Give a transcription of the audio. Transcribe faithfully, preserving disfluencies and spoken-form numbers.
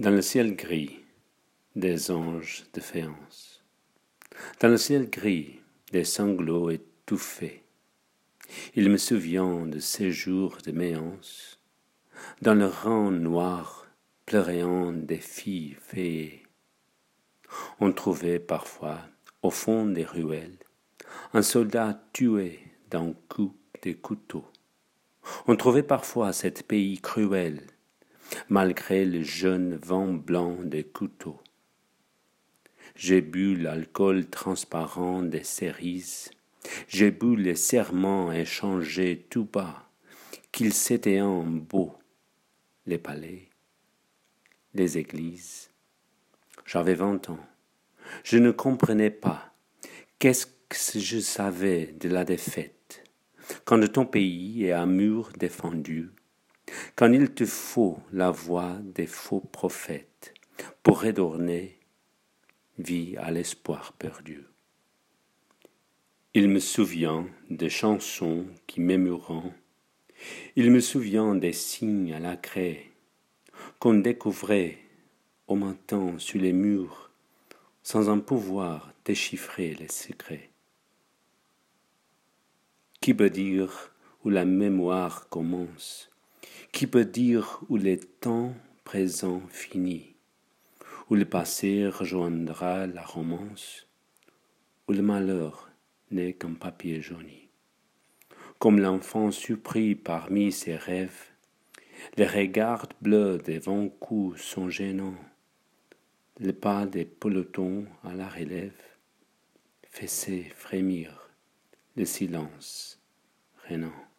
Dans le ciel gris, des anges de faïence. Dans le ciel gris, des sanglots étouffés. Il me souvient de ces jours de méance, dans le rang noir pleurant des filles féées. On trouvait parfois, au fond des ruelles, un soldat tué d'un coup de couteau. On trouvait parfois cet pays cruel, malgré le jeune vent blanc des couteaux. J'ai bu l'alcool transparent des cerises, j'ai bu les serments échangés tout bas, qu'ils s'étaient en beau, les palais, les églises. J'avais vingt ans, je ne comprenais pas, qu'est-ce que je savais de la défaite, quand ton pays est à mur défendu, quand il te faut la voix des faux prophètes pour redonner vie à l'espoir perdu. Il me souvient des chansons qui m'émurent, il me souvient des signes à la craie qu'on découvrait au matin sur les murs sans en pouvoir déchiffrer les secrets. Qui peut dire où la mémoire commence? Qui peut dire où le temps présent finit, où le passé rejoindra la romance, où le malheur n'est qu'un papier jauni. Comme l'enfant surpris parmi ses rêves, les regards bleus des vents coups sont gênants, le pas des pelotons à la relève fait frémir le silence régnant.